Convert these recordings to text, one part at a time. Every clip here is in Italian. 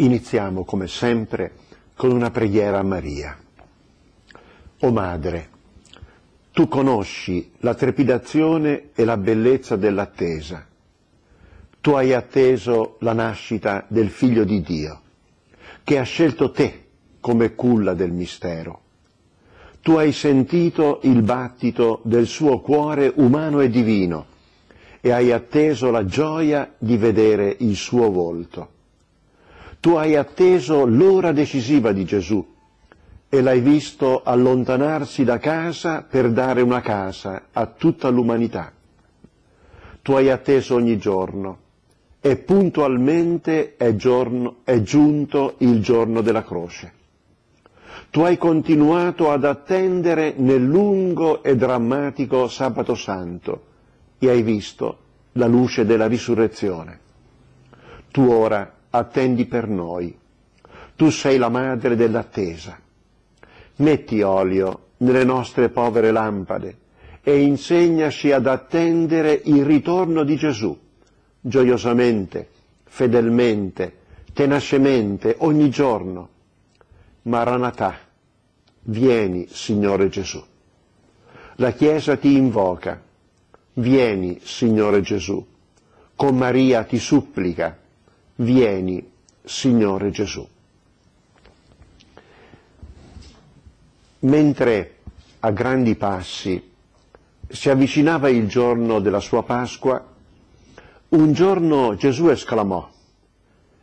Iniziamo, come sempre, con una preghiera a Maria. O Madre, tu conosci la trepidazione e la bellezza dell'attesa. Tu hai atteso la nascita del Figlio di Dio, che ha scelto te come culla del mistero. Tu hai sentito il battito del suo cuore umano e divino e hai atteso la gioia di vedere il suo volto. Tu hai atteso l'ora decisiva di Gesù e l'hai visto allontanarsi da casa per dare una casa a tutta l'umanità. Tu hai atteso ogni giorno e puntualmente è giunto il giorno della croce. Tu hai continuato ad attendere nel lungo e drammatico Sabato Santo e hai visto la luce della risurrezione. Tu ora attendi per noi. Tu sei la madre dell'attesa. Metti olio nelle nostre povere lampade e insegnaci ad attendere il ritorno di Gesù, gioiosamente, fedelmente, tenacemente, ogni giorno. Maranatà, vieni, Signore Gesù. La Chiesa ti invoca. Vieni, Signore Gesù. Con Maria ti supplica. Vieni, Signore Gesù. Mentre a grandi passi si avvicinava il giorno della sua Pasqua, un giorno Gesù esclamò: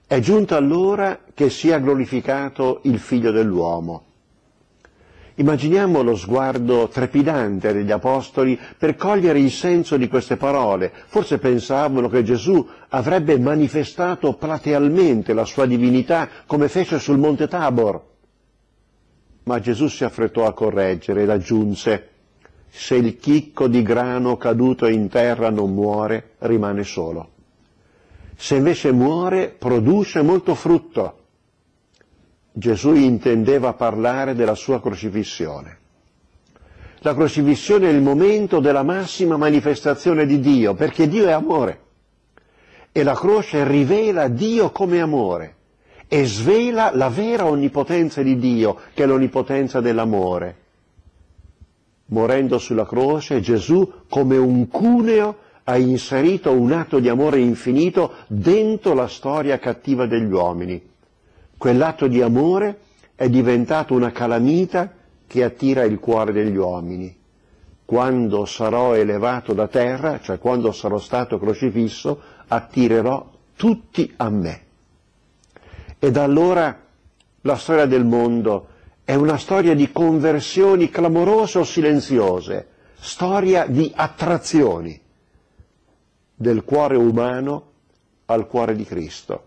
è giunta l'ora che sia glorificato il Figlio dell'uomo. Immaginiamo lo sguardo trepidante degli apostoli per cogliere il senso di queste parole. Forse pensavano che Gesù avrebbe manifestato platealmente la sua divinità come fece sul monte Tabor. Ma Gesù si affrettò a correggere ed aggiunse: se il chicco di grano caduto in terra non muore, rimane solo. Se invece muore, produce molto frutto. Gesù intendeva parlare della sua crocifissione. La crocifissione è il momento della massima manifestazione di Dio, perché Dio è amore. E la croce rivela Dio come amore e svela la vera onnipotenza di Dio, che è l'onnipotenza dell'amore. Morendo sulla croce, Gesù, come un cuneo, ha inserito un atto di amore infinito dentro la storia cattiva degli uomini. Quell'atto di amore è diventato una calamita che attira il cuore degli uomini. Quando sarò elevato da terra, cioè quando sarò stato crocifisso, attirerò tutti a me. E da allora la storia del mondo è una storia di conversioni clamorose o silenziose, storia di attrazioni del cuore umano al cuore di Cristo.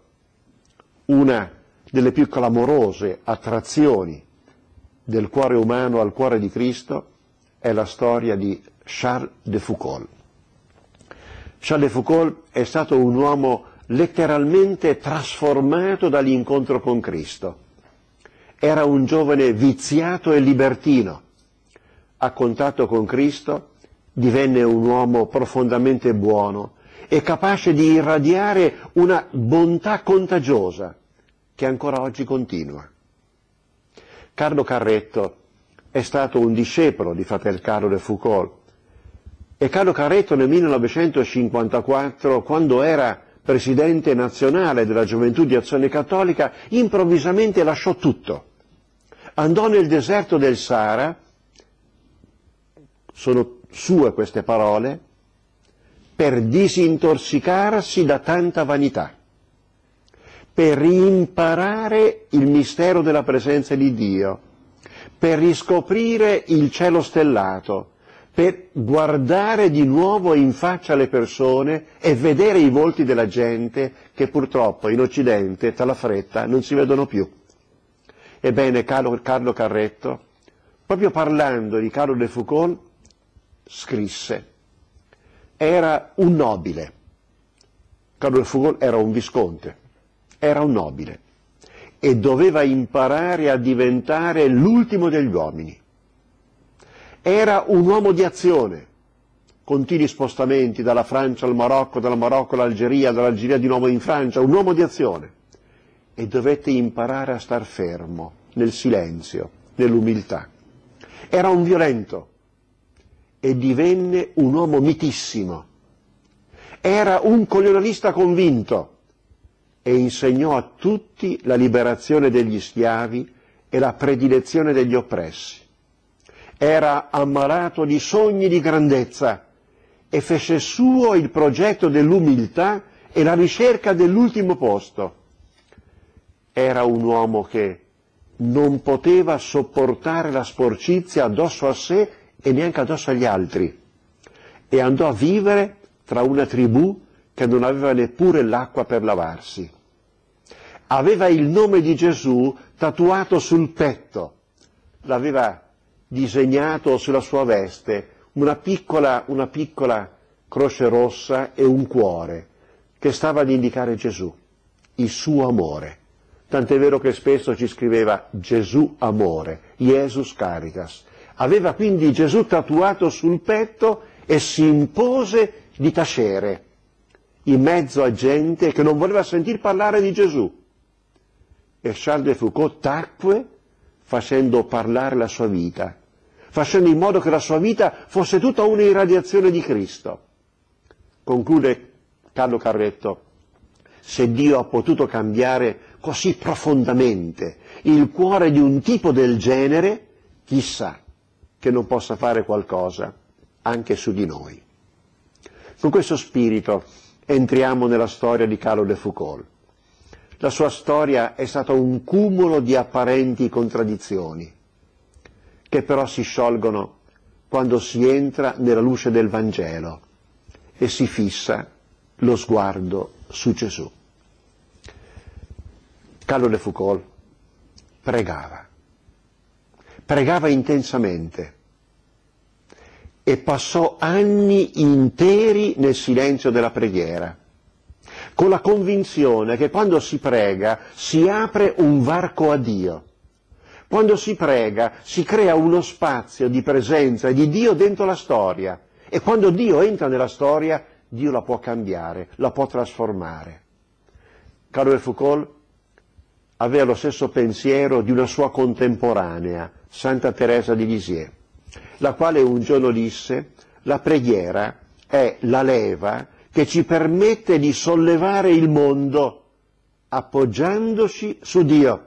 Una delle più clamorose attrazioni del cuore umano al cuore di Cristo è la storia di Charles de Foucauld. Charles de Foucauld è stato un uomo letteralmente trasformato dall'incontro con Cristo. Era un giovane viziato e libertino. A contatto con Cristo divenne un uomo profondamente buono e capace di irradiare una bontà contagiosa che ancora oggi continua. Carlo Carretto è stato un discepolo di fratel Carlo de Foucauld e Carlo Carretto nel 1954, quando era presidente nazionale della Gioventù di Azione Cattolica, improvvisamente lasciò tutto. Andò nel deserto del Sahara, sono sue queste parole, per disintossicarsi da tanta vanità, per rimparare il mistero della presenza di Dio, per riscoprire il cielo stellato, per guardare di nuovo in faccia le persone e vedere i volti della gente che purtroppo in Occidente, tra la fretta, non si vedono più. Ebbene, Carlo Carretto, proprio parlando di Carlo de Foucauld, scrisse: era un nobile. Carlo de Foucauld era un visconte. Era un nobile e doveva imparare a diventare l'ultimo degli uomini. Era un uomo di azione, continui spostamenti dalla Francia al Marocco, dalla Marocco all'Algeria, dall'Algeria di nuovo in Francia, un uomo di azione. e dovette imparare a star fermo, nel silenzio, nell'umiltà. Era un violento e divenne un uomo mitissimo. Era un colonialista convinto e insegnò a tutti la liberazione degli schiavi e la predilezione degli oppressi. Era ammalato di sogni di grandezza e fece suo il progetto dell'umiltà e la ricerca dell'ultimo posto. Era un uomo che non poteva sopportare la sporcizia addosso a sé e neanche addosso agli altri, e andò a vivere tra una tribù che non aveva neppure l'acqua per lavarsi. Aveva il nome di Gesù tatuato sul petto, l'aveva disegnato sulla sua veste, una piccola croce rossa e un cuore, che stava ad indicare Gesù, il suo amore. Tant'è vero che spesso ci scriveva Gesù amore, Jesus caritas. Aveva quindi Gesù tatuato sul petto e si impose di tacere in mezzo a gente che non voleva sentir parlare di Gesù. E Charles de Foucauld tacque facendo parlare la sua vita, facendo in modo che la sua vita fosse tutta un'irradiazione di Cristo. Conclude Carlo Carretto: se Dio ha potuto cambiare così profondamente il cuore di un tipo del genere, chissà che non possa fare qualcosa anche su di noi. Con questo spirito entriamo nella storia di Carlo de Foucauld. La sua storia è stata un cumulo di apparenti contraddizioni, che però si sciolgono quando si entra nella luce del Vangelo e si fissa lo sguardo su Gesù. Carlo de Foucauld pregava intensamente e passò anni interi nel silenzio della preghiera, con la convinzione che quando si prega si apre un varco a Dio. Quando si prega si crea uno spazio di presenza di Dio dentro la storia, e quando Dio entra nella storia, Dio la può cambiare, la può trasformare. Carlo de Foucauld aveva lo stesso pensiero di una sua contemporanea, Santa Teresa di Lisieux, la quale un giorno disse: la preghiera è la leva che ci permette di sollevare il mondo appoggiandoci su Dio,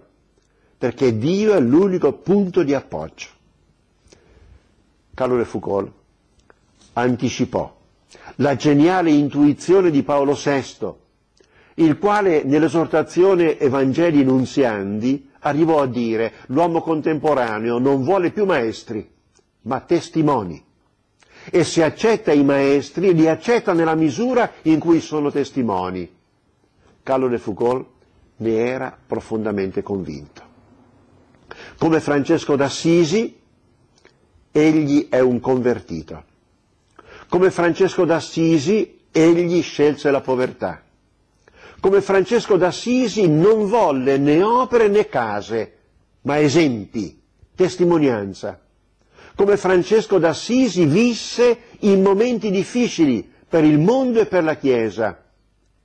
perché Dio è l'unico punto di appoggio. Carlo de Foucauld anticipò la geniale intuizione di Paolo VI, il quale nell'esortazione Evangelii Nunziandi arrivò a dire: l'uomo contemporaneo non vuole più maestri, ma testimoni, e se accetta i maestri, li accetta nella misura in cui sono testimoni. Carlo de Foucauld ne era profondamente convinto. Come Francesco d'Assisi, egli è un convertito. Come Francesco d'Assisi, egli scelse la povertà. Come Francesco d'Assisi non volle né opere né case, ma esempi, testimonianza. Come Francesco d'Assisi visse in momenti difficili per il mondo e per la Chiesa.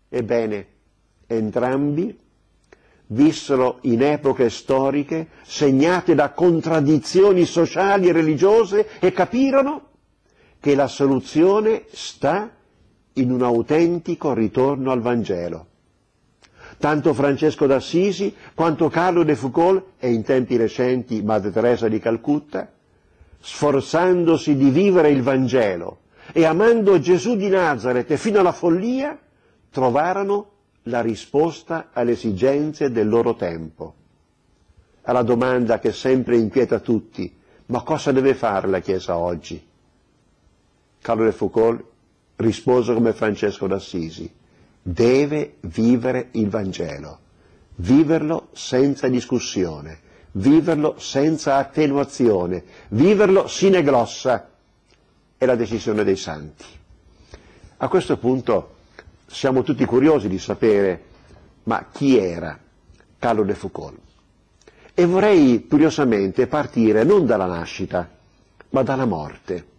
Ebbene, entrambi vissero in epoche storiche segnate da contraddizioni sociali e religiose e capirono che la soluzione sta in un autentico ritorno al Vangelo. Tanto Francesco d'Assisi quanto Carlo de Foucauld, e in tempi recenti Madre Teresa di Calcutta, sforzandosi di vivere il Vangelo e amando Gesù di Nazareth fino alla follia, trovarono la risposta alle esigenze del loro tempo. Alla domanda che sempre inquieta tutti: ma cosa deve fare la Chiesa oggi? Carlo de Foucauld rispose come Francesco d'Assisi: deve vivere il Vangelo, viverlo senza discussione, viverlo senza attenuazione, viverlo sine glossa. È la decisione dei santi. A questo punto siamo tutti curiosi di sapere ma chi era Carlo de Foucauld, e vorrei curiosamente partire non dalla nascita ma dalla morte.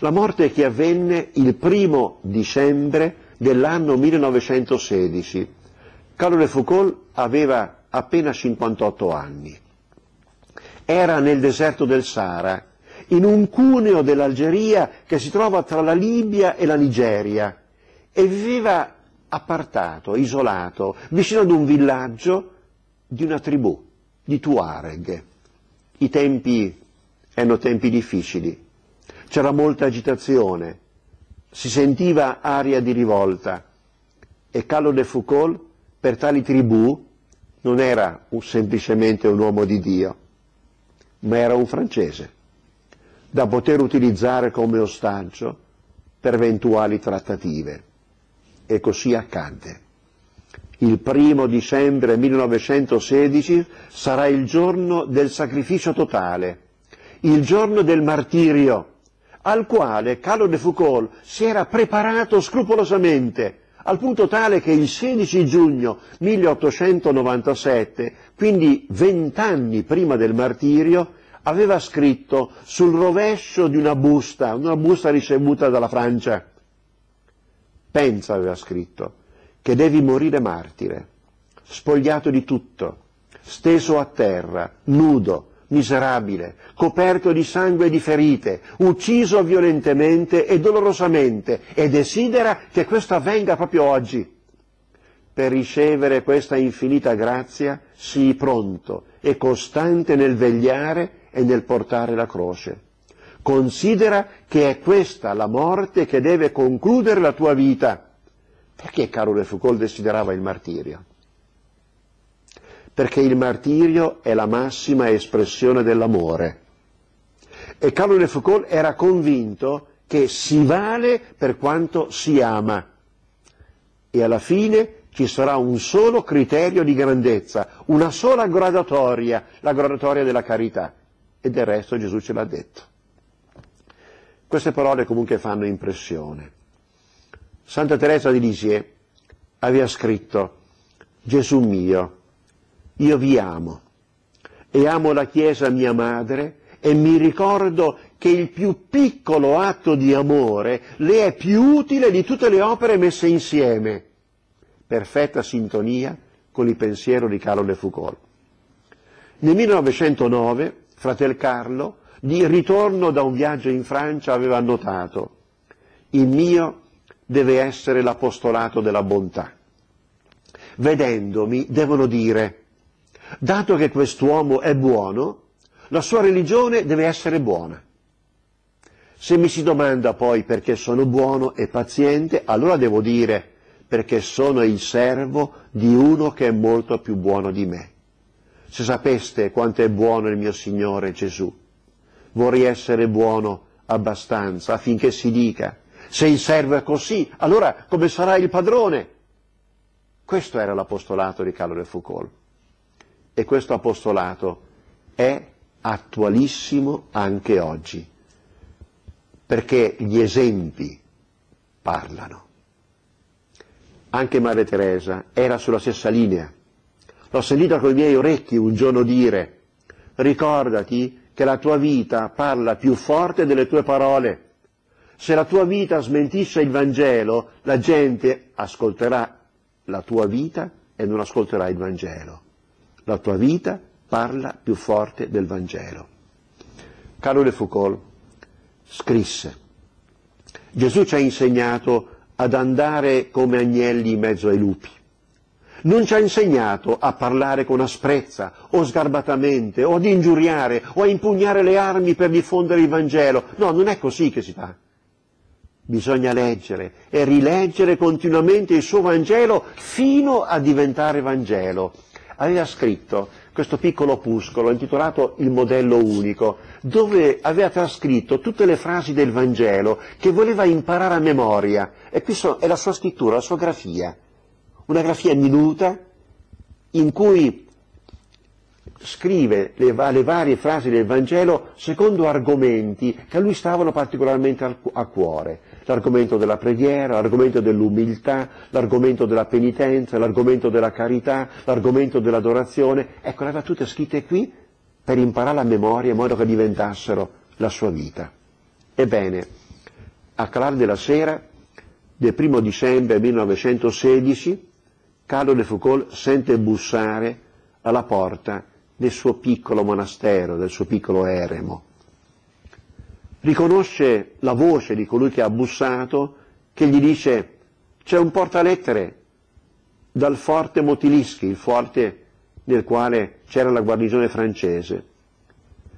La morte che avvenne il 1° dicembre dell'anno 1916, Carlo de Foucauld aveva appena 58 anni, era nel deserto del Sahara, in un cuneo dell'Algeria che si trova tra la Libia e la Nigeria, e viveva appartato, isolato, vicino ad un villaggio di una tribù, di Tuareg. I tempi erano tempi difficili, c'era molta agitazione, si sentiva aria di rivolta, e Carlo de Foucauld per tali tribù non era semplicemente un uomo di Dio, ma era un francese da poter utilizzare come ostaggio per eventuali trattative. E così accadde. Il 1° dicembre 1916 sarà il giorno del sacrificio totale, il giorno del martirio, al quale Carlo de Foucauld si era preparato scrupolosamente, al punto tale che il 16 giugno 1897, quindi 20 anni prima del martirio, aveva scritto sul rovescio di una busta ricevuta dalla Francia. Pensa, aveva scritto, che devi morire martire, spogliato di tutto, steso a terra, nudo, miserabile, coperto di sangue e di ferite, ucciso violentemente e dolorosamente, e desidera che questo avvenga proprio oggi. Per ricevere questa infinita grazia sii pronto e costante nel vegliare e nel portare la croce. Considera che è questa la morte che deve concludere la tua vita. Perché Carlo de Foucauld desiderava il martirio? Perché il martirio è la massima espressione dell'amore. E Carlo de Foucauld era convinto che si vale per quanto si ama. E alla fine ci sarà un solo criterio di grandezza, una sola gradatoria, la gradatoria della carità. E del resto Gesù ce l'ha detto. Queste parole comunque fanno impressione. Santa Teresa di Lisieux aveva scritto: Gesù mio, io vi amo, e amo la Chiesa mia madre, e mi ricordo che il più piccolo atto di amore le è più utile di tutte le opere messe insieme. Perfetta sintonia con il pensiero di Carlo de Foucauld. Nel 1909, fratel Carlo, di ritorno da un viaggio in Francia, aveva annotato: il mio deve essere l'apostolato della bontà. Vedendomi devono dire: dato che quest'uomo è buono, la sua religione deve essere buona. Se mi si domanda poi perché sono buono e paziente, allora devo dire: perché sono il servo di uno che è molto più buono di me. Se sapeste quanto è buono il mio Signore Gesù, vorrei essere buono abbastanza affinché si dica: se il servo è così, allora come sarà il padrone? Questo era l'apostolato di Carlo de Foucauld. E questo apostolato è attualissimo anche oggi, perché gli esempi parlano. Anche Madre Teresa era sulla stessa linea. L'ho sentita con i miei orecchi un giorno dire: ricordati che la tua vita parla più forte delle tue parole. Se la tua vita smentisce il Vangelo, la gente ascolterà la tua vita e non ascolterà il Vangelo. La tua vita parla più forte del Vangelo. Carlo de Foucauld scrisse: Gesù ci ha insegnato ad andare come agnelli in mezzo ai lupi. Non ci ha insegnato a parlare con asprezza, o sgarbatamente, o ad ingiuriare, o a impugnare le armi per diffondere il Vangelo. No, non è così che si fa. Bisogna leggere e rileggere continuamente il suo Vangelo fino a diventare Vangelo. Aveva scritto questo piccolo opuscolo intitolato Il modello unico, dove aveva trascritto tutte le frasi del Vangelo che voleva imparare a memoria. E qui è la sua scrittura, la sua grafia. Una grafia minuta in cui scrive le varie frasi del Vangelo secondo argomenti che a lui stavano particolarmente a cuore. L'argomento della preghiera, l'argomento dell'umiltà, l'argomento della penitenza, l'argomento della carità, l'argomento dell'adorazione. Ecco, le aveva tutte scritte qui per imparare la memoria in modo che diventassero la sua vita. Ebbene, a calar della sera del 1° dicembre 1916, Carlo de Foucauld sente bussare alla porta del suo piccolo monastero, del suo piccolo eremo. Riconosce la voce di colui che ha bussato, che gli dice: c'è un portalettere dal forte Motilischi, il forte nel quale c'era la guarnigione francese.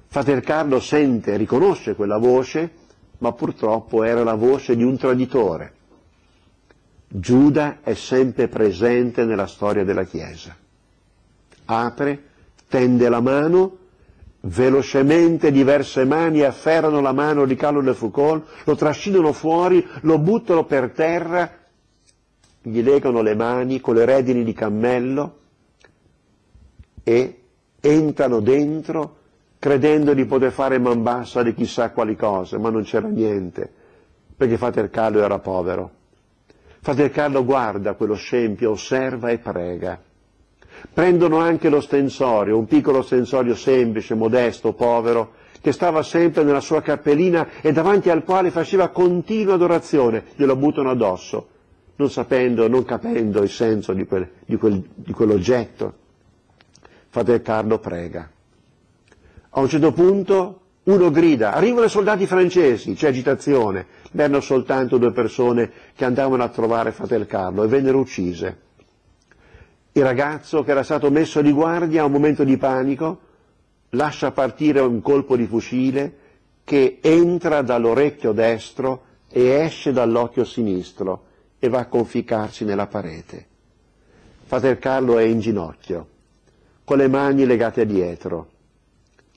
Frater Carlo sente, riconosce quella voce, ma purtroppo era la voce di un traditore. Giuda è sempre presente nella storia della Chiesa. Apre, tende la mano, velocemente diverse mani afferrano la mano di Carlo de Foucauld, lo trascinano fuori, lo buttano per terra, gli legano le mani con le redini di cammello e entrano dentro credendo di poter fare man bassa di chissà quali cose, ma non c'era niente, perché Frater Carlo era povero. Frater Carlo guarda quello scempio, osserva e prega. Prendono anche lo stensorio, un piccolo stensorio semplice, modesto, povero, che stava sempre nella sua cappellina e davanti al quale faceva continua adorazione, glielo buttano addosso, non sapendo, non capendo il senso di quell'oggetto. Frater Carlo prega. A un certo punto uno grida: arrivano i soldati francesi, c'è agitazione, ma erano soltanto due persone che andavano a trovare Frater Carlo e vennero uccise. Il ragazzo, che era stato messo di guardia, a un momento di panico lascia partire un colpo di fucile che entra dall'orecchio destro e esce dall'occhio sinistro e va a conficcarsi nella parete. Frater Carlo è in ginocchio, con le mani legate dietro.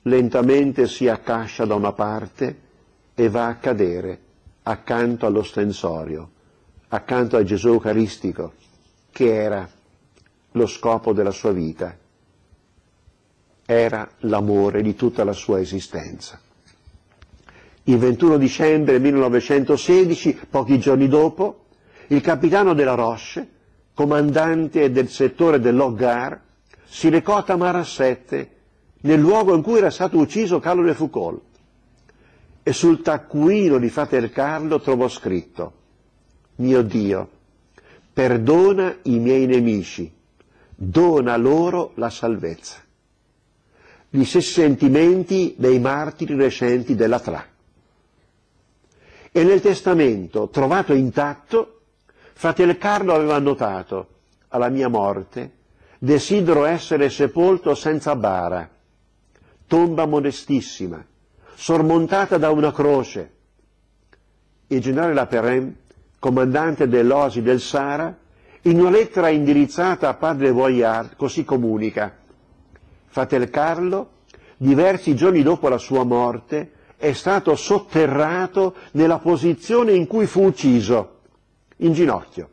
Lentamente si accascia da una parte e va a cadere accanto all'ostensorio, accanto a Gesù Eucaristico, che era lo scopo della sua vita, era l'amore di tutta la sua esistenza. Il 21 dicembre 1916, pochi giorni dopo, il capitano della Roche, comandante del settore dell'Hogar, si recò a Tamanrasset, nel luogo in cui era stato ucciso Carlo de Foucauld, e sul taccuino di Frater Carlo trovò scritto: mio Dio, perdona i miei nemici, dona loro la salvezza. Gli stessi sentimenti dei martiri recenti della Tra. E nel testamento, trovato intatto, Frater Carlo aveva annotato: alla mia morte desidero essere sepolto senza bara, tomba modestissima, sormontata da una croce. Il generale Laperrin, comandante dell'Oasi del Sahara, in una lettera indirizzata a padre Voyard, così comunica: Frater Carlo, diversi giorni dopo la sua morte, è stato sotterrato nella posizione in cui fu ucciso, in ginocchio,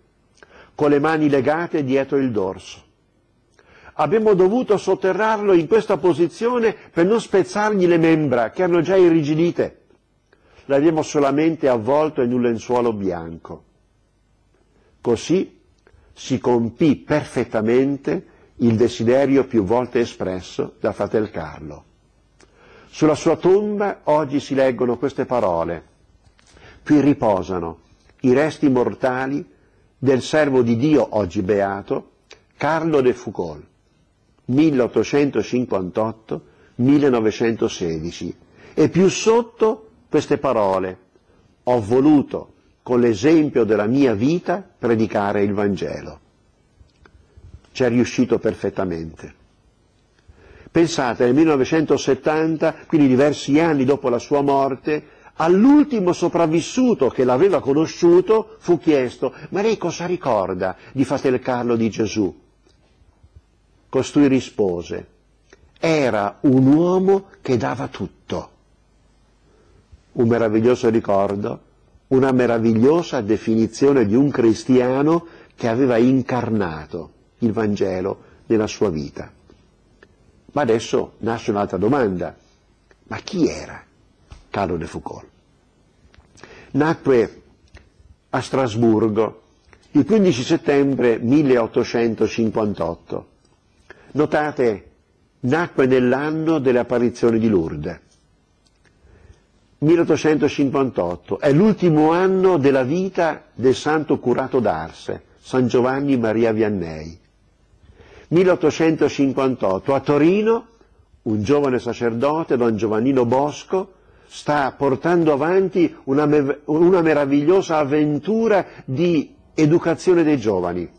con le mani legate dietro il dorso. Abbiamo dovuto sotterrarlo in questa posizione per non spezzargli le membra, che erano già irrigidite. L'abbiamo solamente avvolto in un lenzuolo bianco. Così si compì perfettamente il desiderio più volte espresso da Frater Carlo. Sulla sua tomba oggi si leggono queste parole: qui riposano i resti mortali del servo di Dio oggi beato, Carlo de Foucauld. 1858-1916, e più sotto queste parole: ho voluto, con l'esempio della mia vita, predicare il Vangelo. Ci è riuscito perfettamente. Pensate, nel 1970, quindi diversi anni dopo la sua morte, all'ultimo sopravvissuto che l'aveva conosciuto fu chiesto: ma lei cosa ricorda di Frater Carlo di Gesù? Costui rispose: era un uomo che dava tutto. Un meraviglioso ricordo, una meravigliosa definizione di un cristiano che aveva incarnato il Vangelo nella sua vita. Ma adesso nasce un'altra domanda: ma chi era Carlo de Foucauld? Nacque a Strasburgo il 15 settembre 1858. Notate, nacque nell'anno delle apparizioni di Lourdes. 1858 è l'ultimo anno della vita del santo curato d'Ars, San Giovanni Maria Vianney. 1858 a Torino un giovane sacerdote, Don Giovannino Bosco, sta portando avanti una meravigliosa avventura di educazione dei giovani.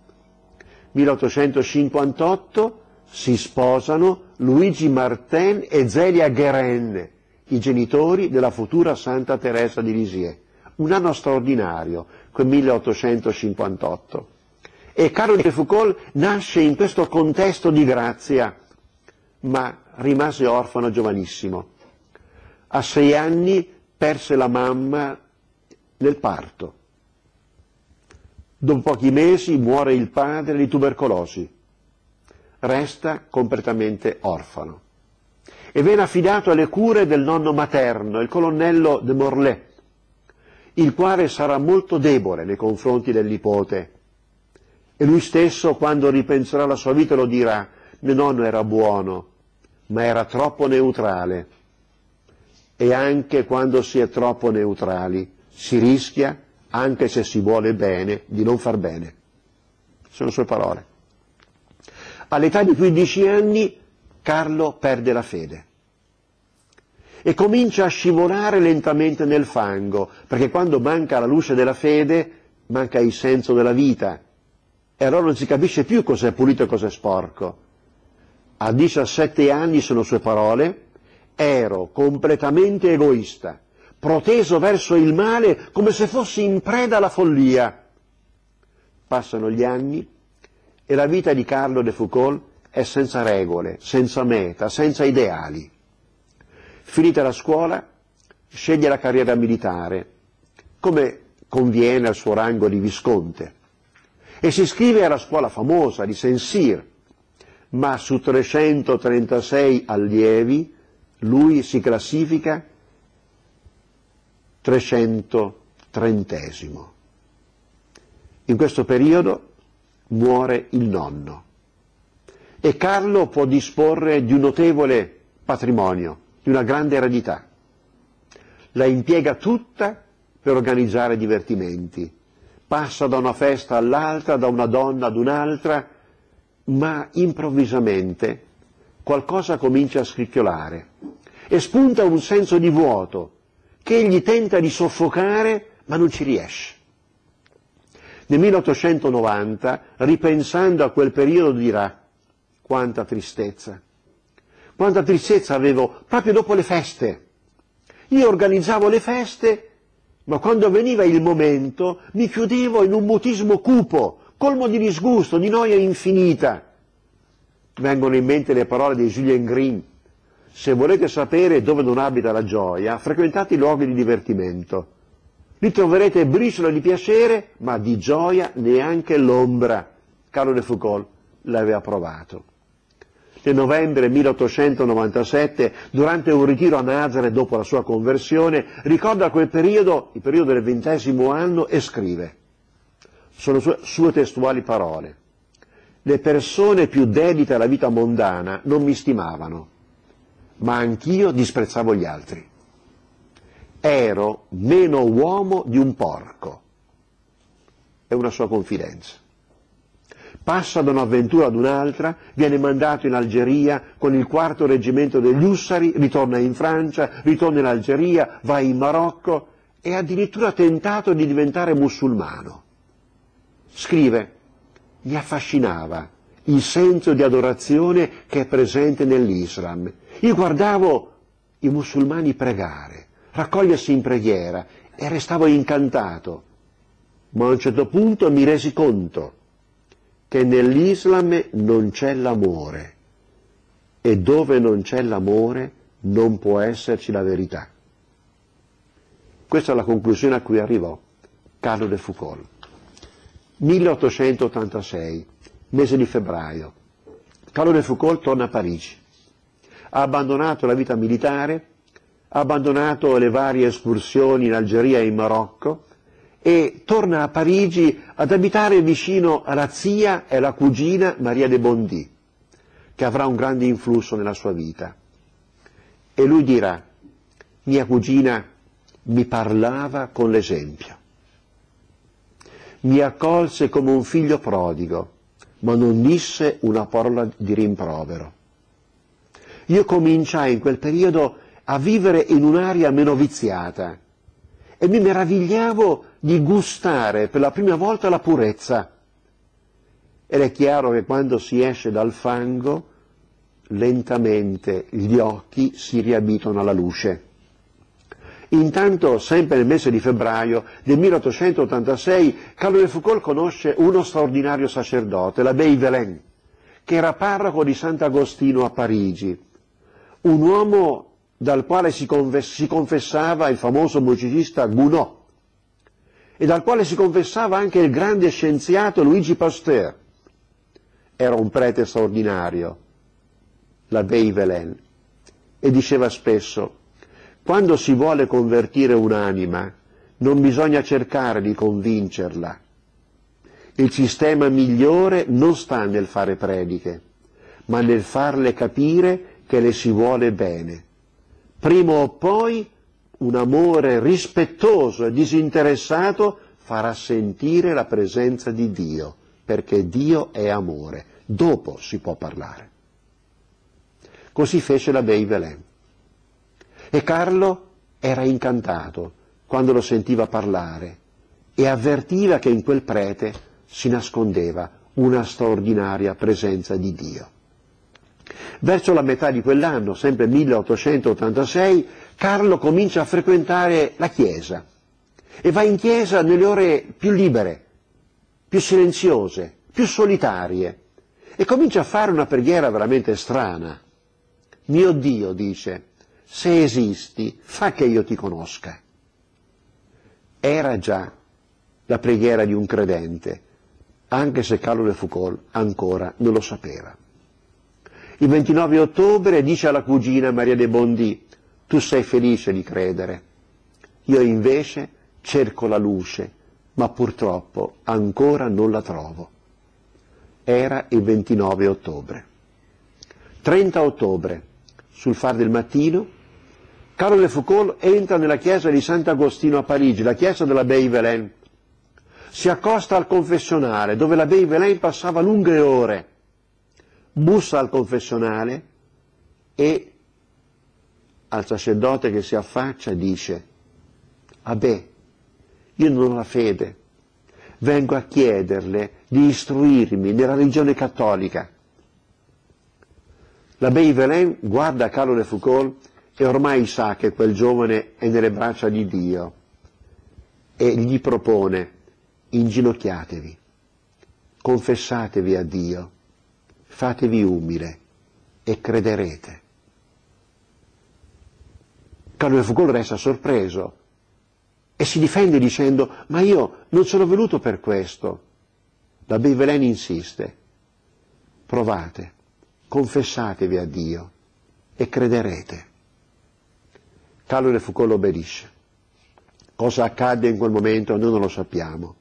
1858 si sposano Luigi Martin e Zelia Guerenne, i genitori della futura Santa Teresa di Lisieux. Un anno straordinario, quel 1858. E Carlo de Foucauld nasce in questo contesto di grazia, ma rimase orfano giovanissimo. A 6 anni perse la mamma nel parto. Dopo pochi mesi muore il padre di tubercolosi. Resta completamente orfano. E viene affidato alle cure del nonno materno, il colonnello de Morlet, il quale sarà molto debole nei confronti del nipote. E lui stesso, quando ripenserà alla sua vita, lo dirà: mio nonno era buono, ma era troppo neutrale. E anche quando si è troppo neutrali si rischia, anche se si vuole bene, di non far bene. Sono sue parole. All'età di 15 anni Carlo perde la fede e comincia a scivolare lentamente nel fango, perché quando manca la luce della fede manca il senso della vita, e allora non si capisce più cos'è pulito e cos'è sporco. A 17 anni, sono sue parole, ero completamente egoista, proteso verso il male come se fossi in preda alla follia. Passano gli anni e la vita di Carlo de Foucauld è senza regole, senza meta, senza ideali. Finita la scuola, sceglie la carriera militare, come conviene al suo rango di visconte, e si iscrive alla scuola famosa di Saint-Cyr, ma su 336 allievi lui si classifica 330esimo. In questo periodo muore il nonno e Carlo può disporre di un notevole patrimonio, di una grande eredità. La impiega tutta per organizzare divertimenti. Passa da una festa all'altra, da una donna ad un'altra, ma improvvisamente qualcosa comincia a scricchiolare e spunta un senso di vuoto che egli tenta di soffocare, ma non ci riesce. Nel 1890, ripensando a quel periodo, dirà: quanta tristezza avevo proprio dopo le feste. Io organizzavo le feste, ma quando veniva il momento mi chiudevo in un mutismo cupo, colmo di disgusto, di noia infinita. Vengono in mente le parole di Julien Green: se volete sapere dove non abita la gioia, frequentate i luoghi di divertimento. Lì troverete briciole di piacere, ma di gioia neanche l'ombra. Carlo de Foucauld l'aveva provato. Nel novembre 1897, durante un ritiro a Nazareth dopo la sua conversione, ricorda quel periodo, il periodo del 20° anno, e scrive. Sono sue testuali parole: le persone più dedite alla vita mondana non mi stimavano, ma anch'io disprezzavo gli altri. Ero meno uomo di un porco. È una sua confidenza. Passa da un'avventura ad un'altra, viene mandato in Algeria con il 4° reggimento degli Ussari, ritorna in Francia, ritorna in Algeria, va in Marocco e addirittura tentato di diventare musulmano. Scrive: mi affascinava il senso di adorazione che è presente nell'Islam. Io guardavo i musulmani pregare, raccogliersi in preghiera e restavo incantato, ma a un certo punto mi resi conto che nell'Islam non c'è l'amore, e dove non c'è l'amore non può esserci la verità. Questa è la conclusione a cui arrivò Carlo de Foucauld. 1886, mese di febbraio, Carlo de Foucauld torna a Parigi. Ha abbandonato la vita militare, ha abbandonato le varie escursioni in Algeria e in Marocco, e torna a Parigi ad abitare vicino alla zia e alla cugina Maria de Bondy, che avrà un grande influsso nella sua vita. E lui dirà: mia cugina mi parlava con l'esempio, mi accolse come un figlio prodigo, ma non disse una parola di rimprovero. Io cominciai in quel periodo a vivere in un'area meno viziata e mi meravigliavo di gustare per la prima volta la purezza. Ed è chiaro che quando si esce dal fango, lentamente gli occhi si riabituano alla luce. Intanto, sempre nel mese di febbraio del 1886, Carlo de Foucauld conosce uno straordinario sacerdote, l'abbé Huvelin, che era parroco di Sant'Agostino a Parigi, un uomo dal quale si confessava il famoso musicista Gounod e dal quale si confessava anche il grande scienziato Luigi Pasteur. Era un prete straordinario, l'abbé Huvelin, e diceva spesso: quando si vuole convertire un'anima, non bisogna cercare di convincerla. Il sistema migliore non sta nel fare prediche, ma nel farle capire che le si vuole bene. Prima o poi un amore rispettoso e disinteressato farà sentire la presenza di Dio, perché Dio è amore. Dopo si può parlare. Così fece l'abbé Huvelin. E Carlo era incantato quando lo sentiva parlare e avvertiva che in quel prete si nascondeva una straordinaria presenza di Dio. Verso la metà di quell'anno, sempre 1886, Carlo comincia a frequentare la chiesa e va in chiesa nelle ore più libere, più silenziose, più solitarie, e comincia a fare una preghiera veramente strana. Mio Dio, dice, se esisti, fa che io ti conosca. Era già la preghiera di un credente, anche se Carlo de Foucauld ancora non lo sapeva. Il 29 ottobre dice alla cugina Maria de Bondy: tu sei felice di credere, io invece cerco la luce, ma purtroppo ancora non la trovo. Era il 29 ottobre. 30 ottobre, sul far del mattino, Carlo de Foucauld entra nella chiesa di Sant'Agostino a Parigi, la chiesa dell'abbé Huvelin. Si accosta al confessionale, dove l'abbé Huvelin passava lunghe ore. Bussa al confessionale e al sacerdote che si affaccia dice: abbè, io non ho la fede, vengo a chiederle di istruirmi nella religione cattolica. L'abbé Huvelin guarda Carlo de Foucauld e ormai sa che quel giovane è nelle braccia di Dio e gli propone: inginocchiatevi, confessatevi a Dio, fatevi umile e crederete. Carlo de Foucauld resta sorpreso e si difende dicendo: ma io non sono venuto per questo. L'abbé Huvelin insiste: provate, confessatevi a Dio e crederete. Carlo de Foucauld obbedisce. Cosa accadde in quel momento noi non lo sappiamo,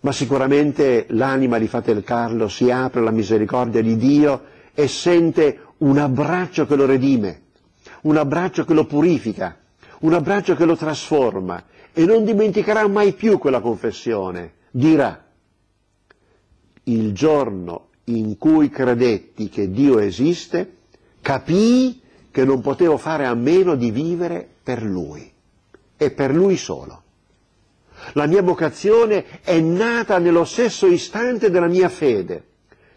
ma sicuramente l'anima di Fratel Carlo si apre alla misericordia di Dio e sente un abbraccio che lo redime, un abbraccio che lo purifica, un abbraccio che lo trasforma, e non dimenticherà mai più quella confessione. Dirà: il giorno in cui credetti che Dio esiste, capii che non potevo fare a meno di vivere per Lui e per Lui solo. La mia vocazione è nata nello stesso istante della mia fede.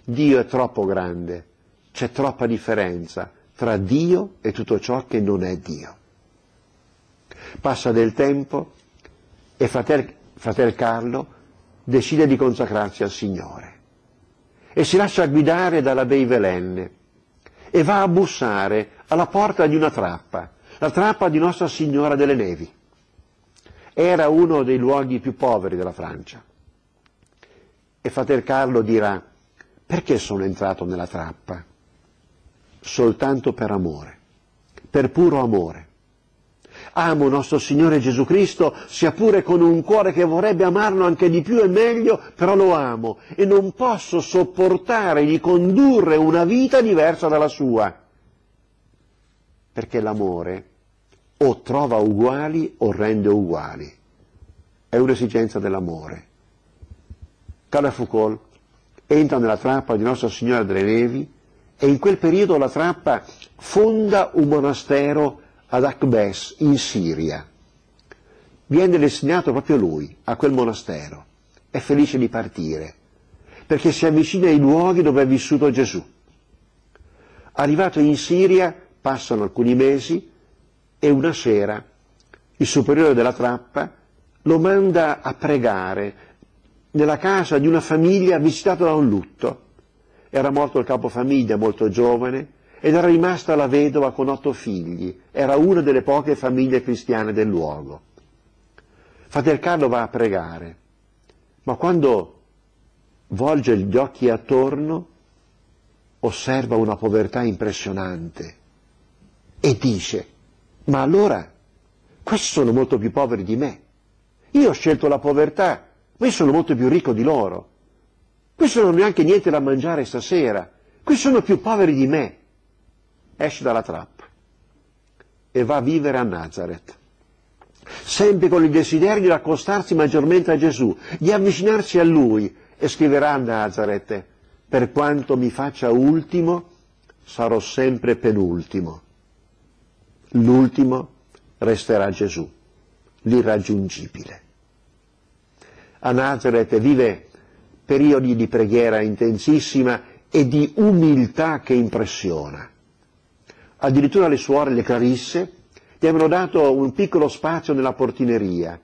Dio è troppo grande, c'è troppa differenza tra Dio e tutto ciò che non è Dio. Passa del tempo e Fratel Carlo decide di consacrarsi al Signore e si lascia guidare dall'abbé Huvelin e va a bussare alla porta di una trappa, la trappa di Nostra Signora delle Nevi. Era uno dei luoghi più poveri della Francia. E Fratel Carlo dirà: perché sono entrato nella trappa? Soltanto per amore, per puro amore. Amo nostro Signore Gesù Cristo, sia pure con un cuore che vorrebbe amarlo anche di più e meglio, però lo amo e non posso sopportare di condurre una vita diversa dalla sua. Perché l'amore o trova uguali o rende uguali. È un'esigenza dell'amore. Carlo de Foucauld entra nella trappola di Nostra Signora delle Nevi, e in quel periodo la trappa fonda un monastero ad Akbes, in Siria. Viene destinato proprio lui, a quel monastero. È felice di partire, perché si avvicina ai luoghi dove è vissuto Gesù. Arrivato in Siria, passano alcuni mesi, e una sera il superiore della trappa lo manda a pregare nella casa di una famiglia visitata da un lutto. Era morto il capofamiglia, molto giovane, ed era rimasta la vedova con 8 figli. Era una delle poche famiglie cristiane del luogo. Frater Carlo va a pregare, ma quando volge gli occhi attorno, osserva una povertà impressionante e dice: ma allora, questi sono molto più poveri di me. Io ho scelto la povertà, ma io sono molto più ricco di loro. Questi non hanno neanche niente da mangiare stasera. Questi sono più poveri di me. Esce dalla trappa e va a vivere a Nazareth, sempre con il desiderio di accostarsi maggiormente a Gesù, di avvicinarsi a Lui, e scriverà a Nazareth: per quanto mi faccia ultimo, sarò sempre penultimo. L'ultimo resterà Gesù, l'irraggiungibile. A Nazareth vive periodi di preghiera intensissima e di umiltà che impressiona. Addirittura le suore, le Clarisse, gli avevano dato un piccolo spazio nella portineria,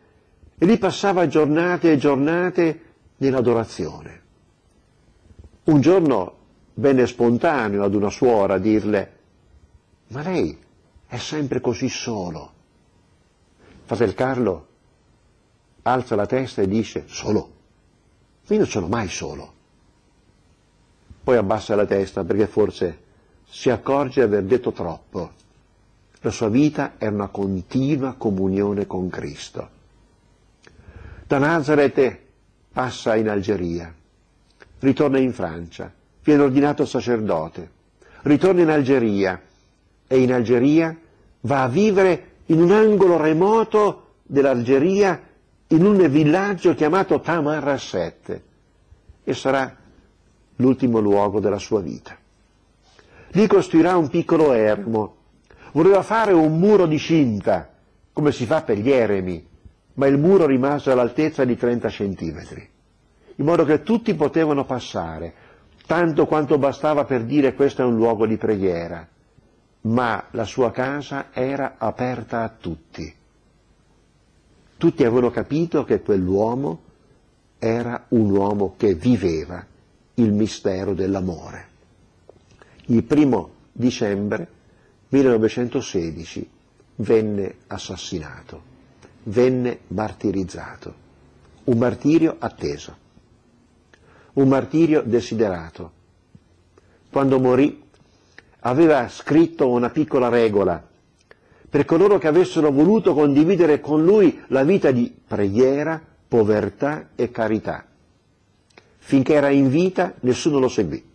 e lì passava giornate e giornate nell'adorazione. Un giorno venne spontaneo ad una suora dirle: ma lei è sempre così solo. Fratel Carlo alza la testa e dice: solo? Io non sono mai solo. Poi abbassa la testa, perché forse si accorge di aver detto troppo. La sua vita è una continua comunione con Cristo. Da Nazareth passa in Algeria, ritorna in Francia, viene ordinato sacerdote, ritorna in Algeria, e in Algeria va a vivere in un angolo remoto dell'Algeria, in un villaggio chiamato Tamanrasset, e sarà l'ultimo luogo della sua vita. Lì costruirà un piccolo ermo. Voleva fare un muro di cinta, come si fa per gli eremi, ma il muro rimase all'altezza di 30 centimetri, in modo che tutti potevano passare, tanto quanto bastava per dire: questo è un luogo di preghiera. Ma la sua casa era aperta a tutti. Tutti avevano capito che quell'uomo era un uomo che viveva il mistero dell'amore. Il 1° dicembre 1916 venne assassinato, venne martirizzato. Un martirio atteso, un martirio desiderato. Quando morì aveva scritto una piccola regola per coloro che avessero voluto condividere con lui la vita di preghiera, povertà e carità. Finché era in vita, nessuno lo seguì.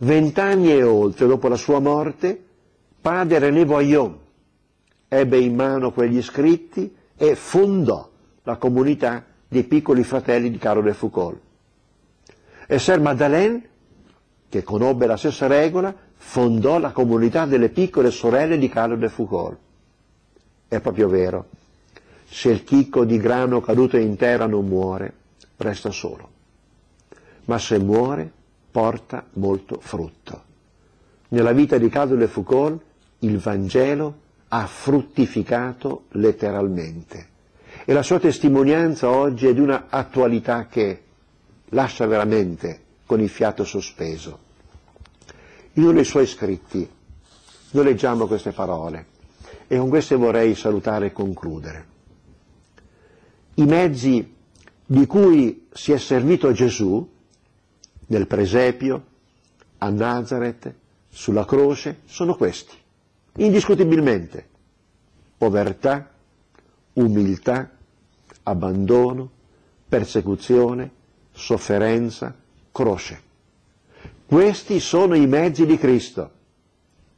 20 anni e oltre dopo la sua morte, padre René Voyon ebbe in mano quegli scritti e fondò la comunità dei piccoli fratelli di Carlo de Foucauld. E Sœur Madeleine, che conobbe la stessa regola, fondò la comunità delle piccole sorelle di Carlo de Foucauld. È proprio vero: se il chicco di grano caduto in terra non muore, resta solo, ma se muore porta molto frutto. Nella vita di Carlo de Foucauld il Vangelo ha fruttificato letteralmente, e la sua testimonianza oggi è di una attualità che lascia veramente con il fiato sospeso. In uno dei suoi scritti noi leggiamo queste parole, e con queste vorrei salutare e concludere. I mezzi di cui si è servito Gesù, nel presepio, a Nazareth, sulla croce, sono questi, indiscutibilmente: povertà, umiltà, abbandono, persecuzione, sofferenza, croce. Questi sono i mezzi di Cristo.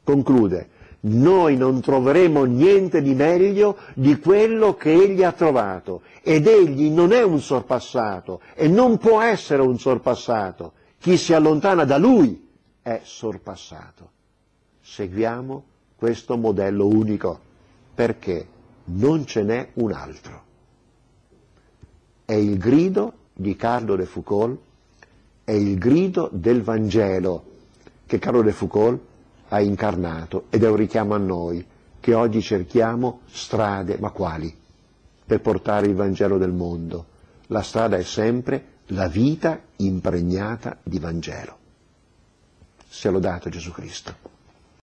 Conclude: noi non troveremo niente di meglio di quello che egli ha trovato, ed egli non è un sorpassato e non può essere un sorpassato. Chi si allontana da lui è sorpassato. Seguiamo questo modello unico, perché non ce n'è un altro. È il grido di Carlo de Foucauld, è il grido del Vangelo che Carlo de Foucauld ha incarnato, ed è un richiamo a noi che oggi cerchiamo strade, ma quali? Per portare il Vangelo del mondo. La strada è sempre la vita impregnata di Vangelo. Sia lodato Gesù Cristo.